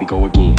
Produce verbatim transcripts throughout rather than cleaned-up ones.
we go again.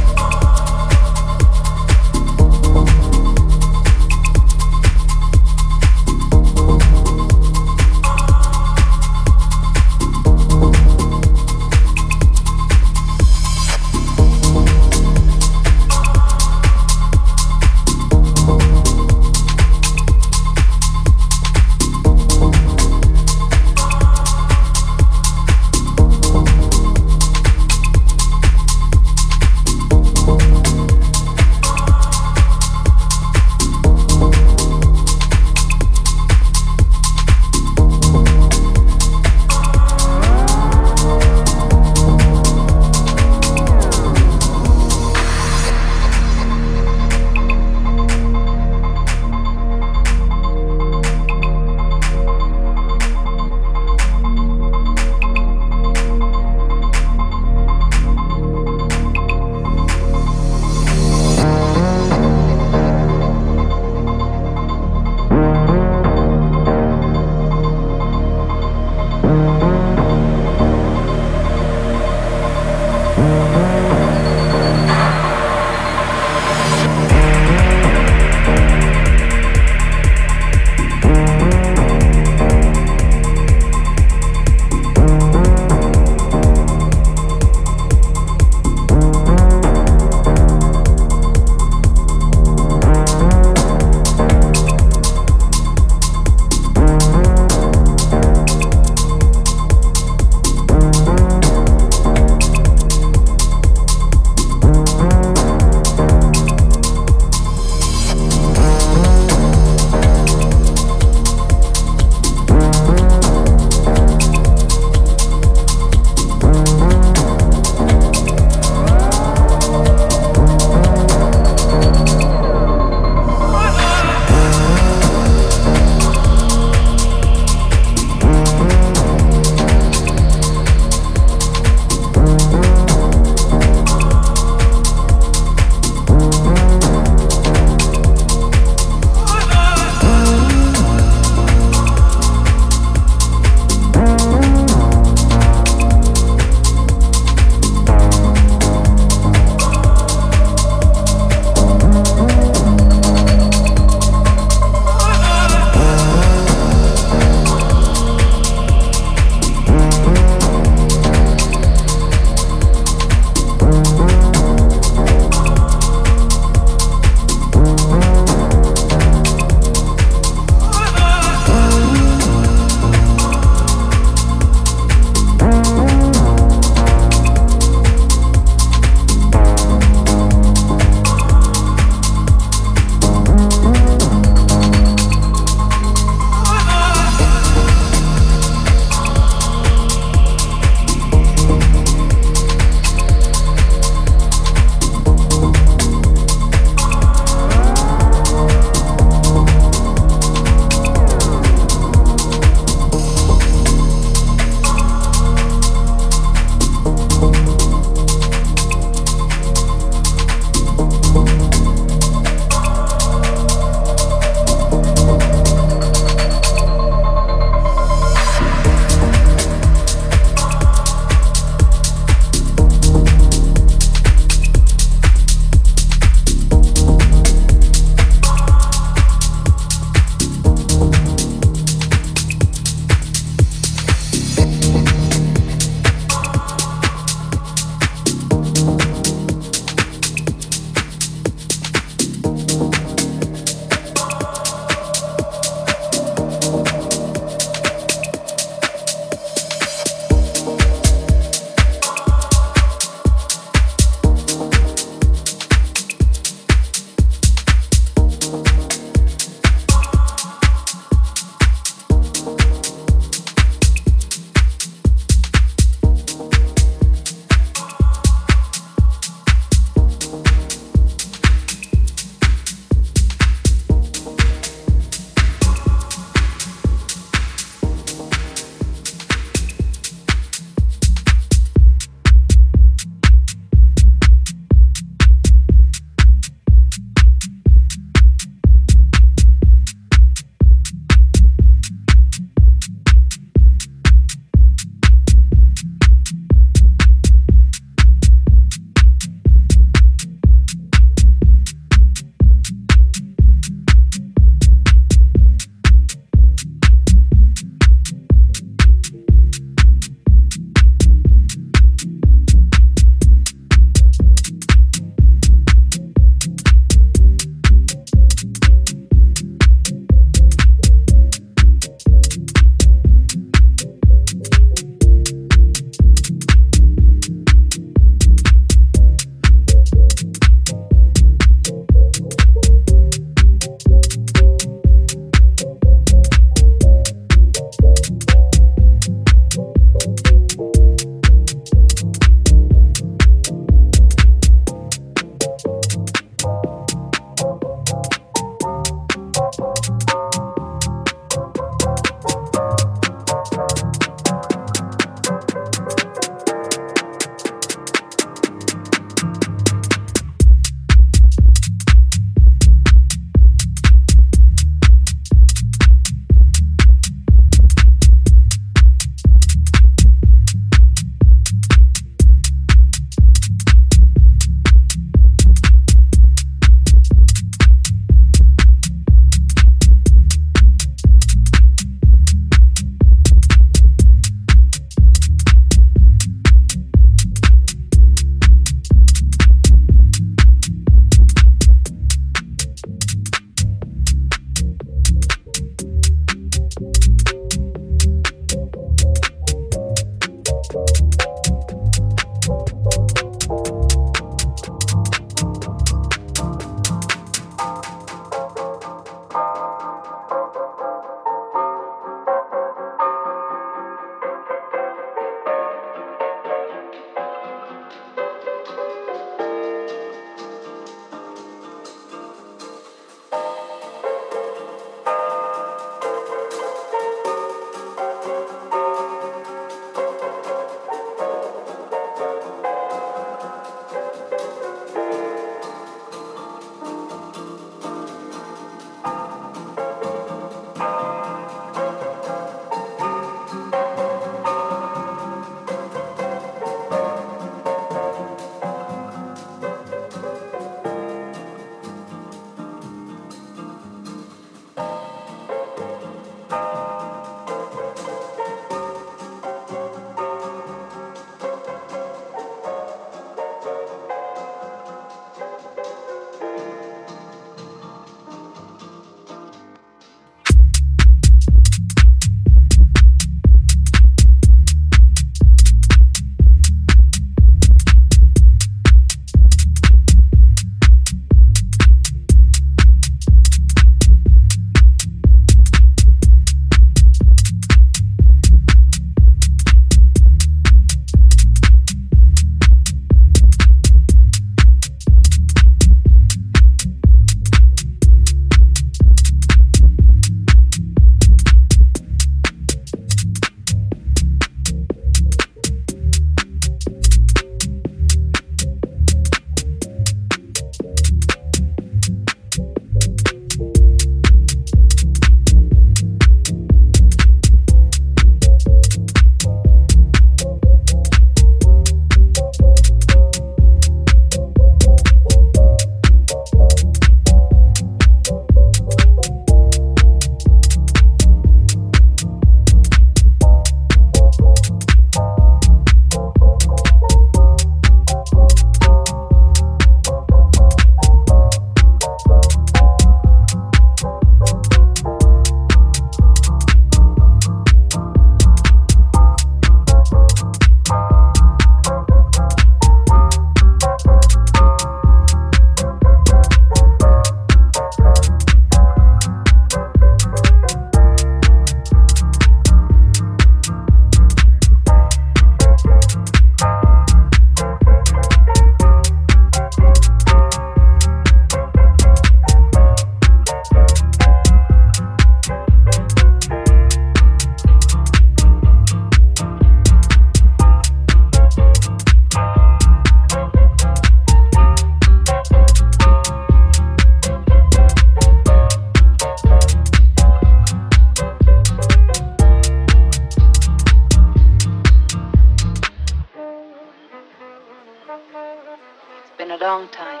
long time.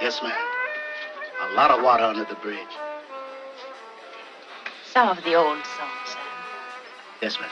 Yes, ma'am. A lot of water under the bridge. Some of the old songs, Sam. Yes, ma'am.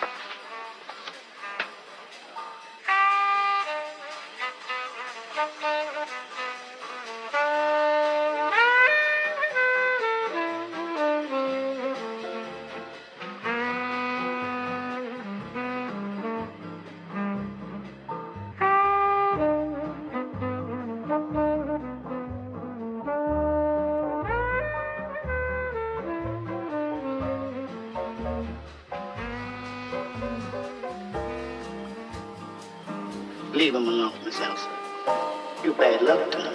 Leave him alone, Miss Elsa. You bad luck to him.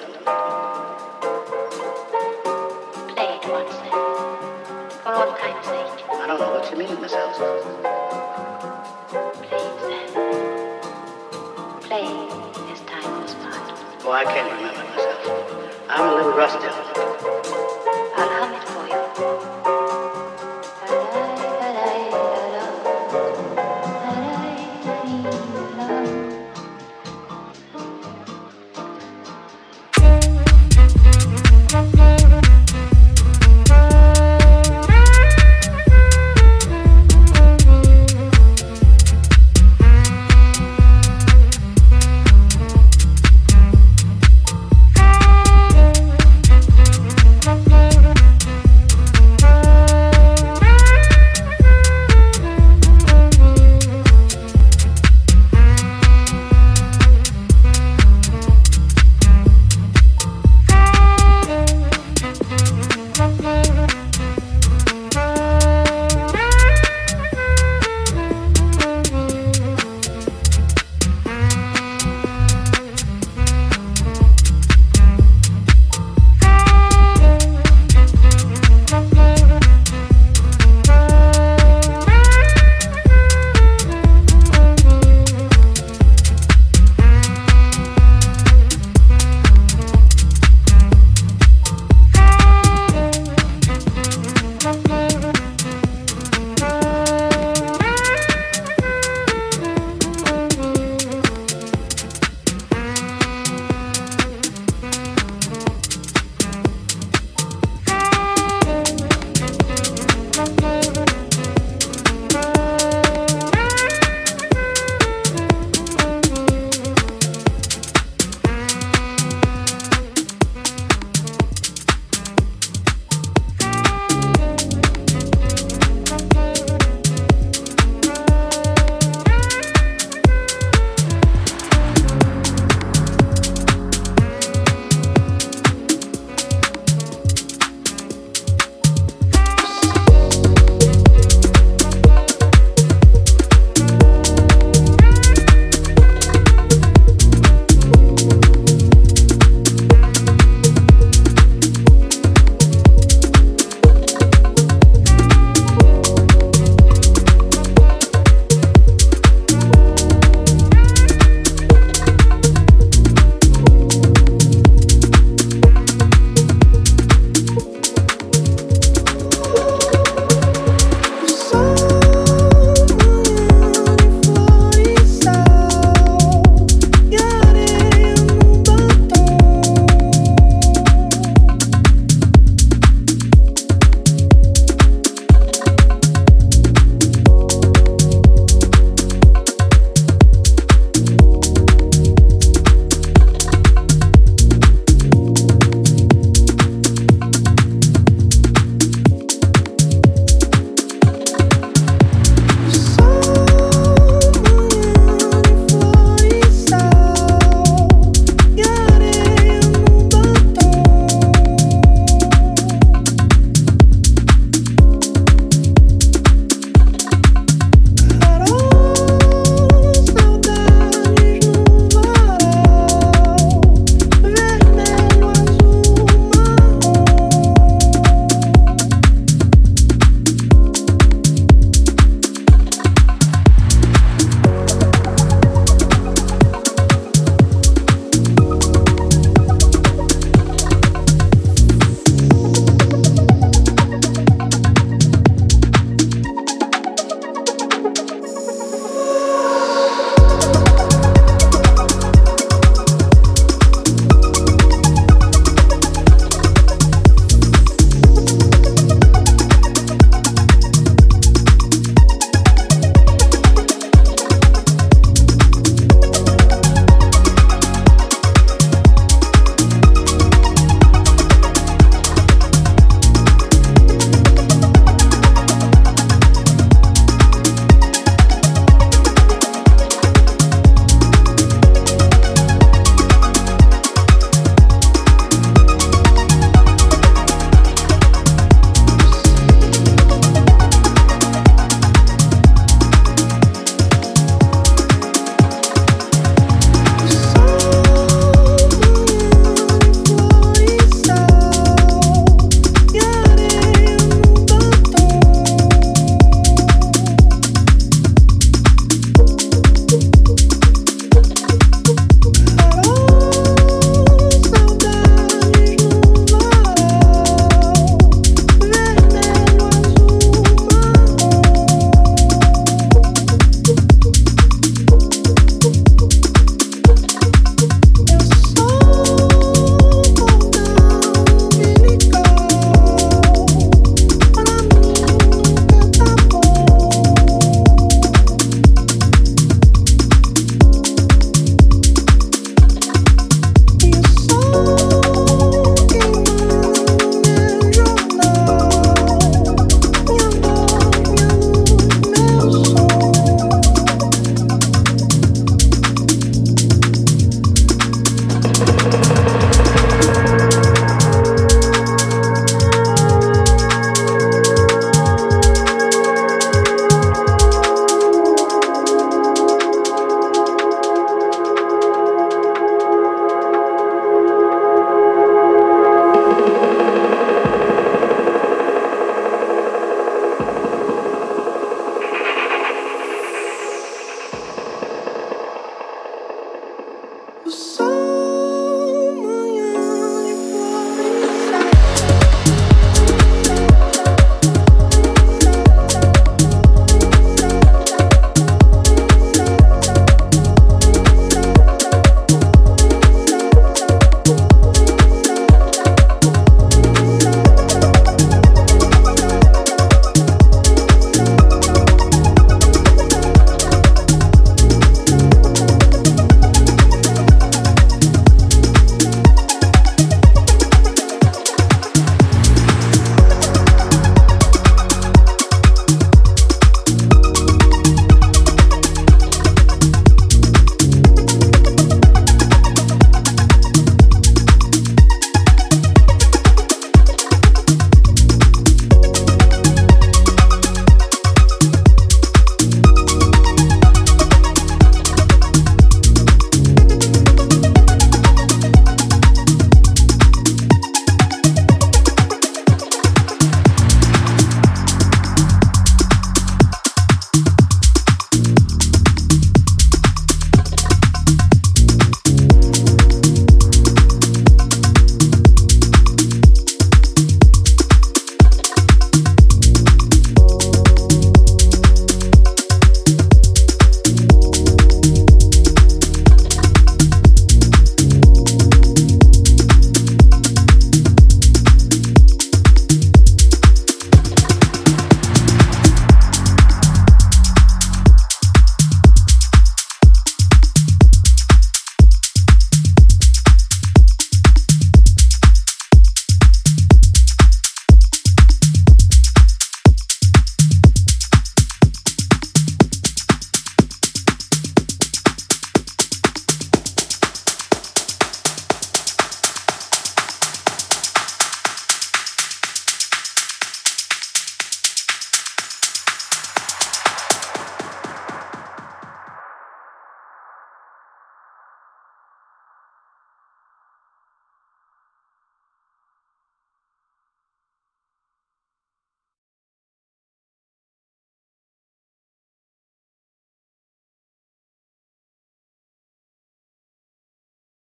Play it once, then. For all time's sake. I don't know what you mean, Miss Elsa. Please, then. Play as time goes by. Oh, I can't remember, Miss Elsa. I'm a little rusty.